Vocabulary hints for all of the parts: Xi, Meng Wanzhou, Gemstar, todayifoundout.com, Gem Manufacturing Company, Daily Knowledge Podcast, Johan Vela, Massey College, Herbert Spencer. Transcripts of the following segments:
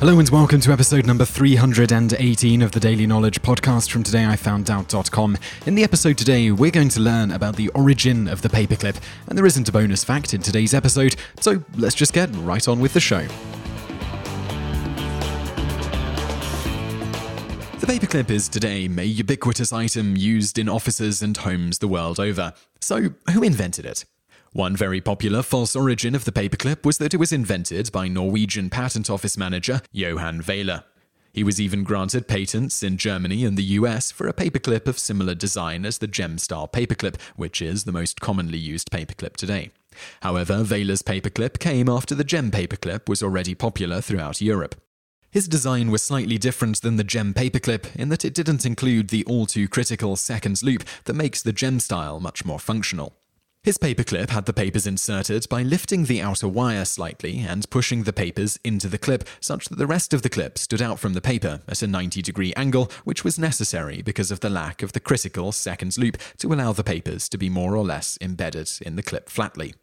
Hello and welcome to episode number 318 of the Daily Knowledge Podcast from todayifoundout.com. In the episode today, we're going to learn about the origin of the paperclip, and there isn't a bonus fact in today's episode, so let's just get right on with the show. The paperclip is today a ubiquitous item used in offices and homes the world over. So, who invented it? One very popular false origin of the paperclip was that it was invented by Norwegian patent office manager Johan Vela. He was even granted patents in Germany and the US for a paperclip of similar design as the Gemstar paperclip, which is the most commonly used paperclip today. However, Vela's paperclip came after the Gem paperclip was already popular throughout Europe. His design was slightly different than the Gem paperclip in that it didn't include the all-too-critical seconds loop that makes the Gem style much more functional. His paperclip had the papers inserted by lifting the outer wire slightly and pushing the papers into the clip such that the rest of the clip stood out from the paper at a 90-degree angle, which was necessary because of the lack of the critical seconds loop to allow the papers to be more or less embedded in the clip flatly.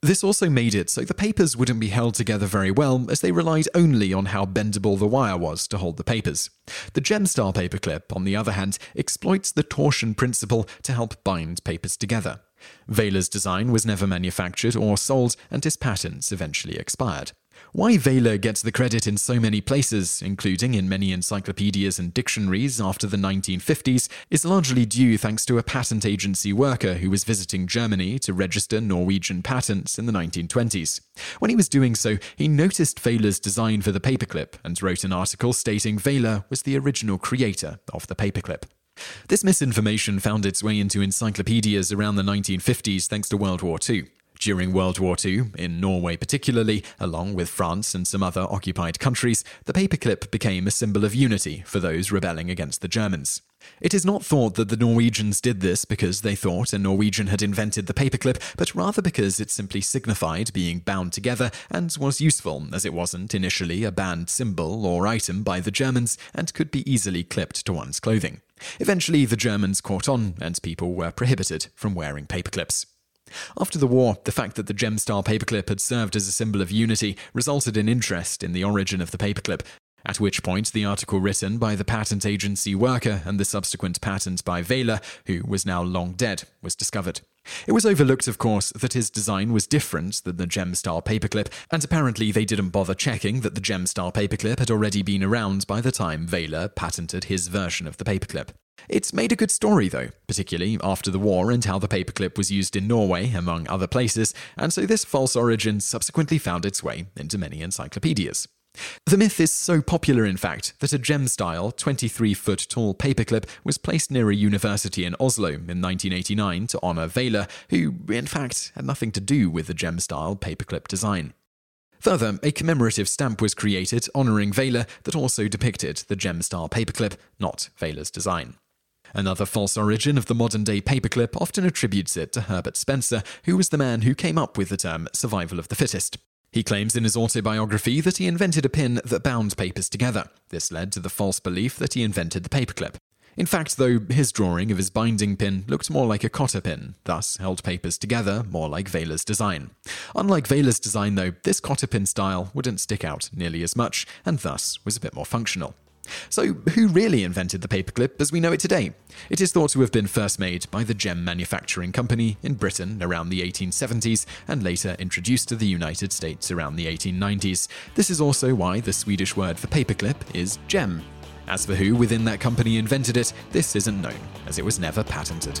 This also made it so the papers wouldn't be held together very well, as they relied only on how bendable the wire was to hold the papers. The Gemstar paperclip, on the other hand, exploits the torsion principle to help bind papers together. Vela's design was never manufactured or sold, and his patents eventually expired. Why Vela gets the credit in so many places, including in many encyclopedias and dictionaries after the 1950s, is largely due thanks to a patent agency worker who was visiting Germany to register Norwegian patents in the 1920s. When he was doing so, he noticed Vela's design for the paperclip and wrote an article stating Vela was the original creator of the paperclip. This misinformation found its way into encyclopedias around the 1950s thanks to World War II. During World War II, in Norway particularly, along with France and some other occupied countries, the paperclip became a symbol of unity for those rebelling against the Germans. It is not thought that the Norwegians did this because they thought a Norwegian had invented the paperclip, but rather because it simply signified being bound together and was useful, as it wasn't initially a banned symbol or item by the Germans and could be easily clipped to one's clothing. Eventually, the Germans caught on and people were prohibited from wearing paperclips. After the war, the fact that the Gemstar paperclip had served as a symbol of unity resulted in interest in the origin of the paperclip, at which point the article written by the patent agency worker and the subsequent patent by Vela, who was now long dead, was discovered. It was overlooked, of course, that his design was different than the Gemstar paperclip, and apparently they didn't bother checking that the Gemstar paperclip had already been around by the time Vela patented his version of the paperclip. It's made a good story, though, particularly after the war and how the paperclip was used in Norway, among other places, and so this false origin subsequently found its way into many encyclopedias. The myth is so popular, in fact, that a gem-style, 23-foot-tall paperclip was placed near a university in Oslo in 1989 to honour Vela, who, in fact, had nothing to do with the gem-style paperclip design. Further, a commemorative stamp was created honouring Vela that also depicted the gem-style paperclip, not Vela's design. Another false origin of the modern-day paperclip often attributes it to Herbert Spencer, who was the man who came up with the term survival of the fittest. He claims in his autobiography that he invented a pin that bound papers together. This led to the false belief that he invented the paperclip. In fact, though, his drawing of his binding pin looked more like a cotter pin, thus held papers together more like Vela's design. Unlike Vela's design, though, this cotter pin style wouldn't stick out nearly as much, and thus was a bit more functional. So, who really invented the paperclip as we know it today? It is thought to have been first made by the Gem Manufacturing Company in Britain around the 1870s and later introduced to the United States around the 1890s. This is also why the Swedish word for paperclip is gem. As for who within that company invented it, this isn't known, as it was never patented.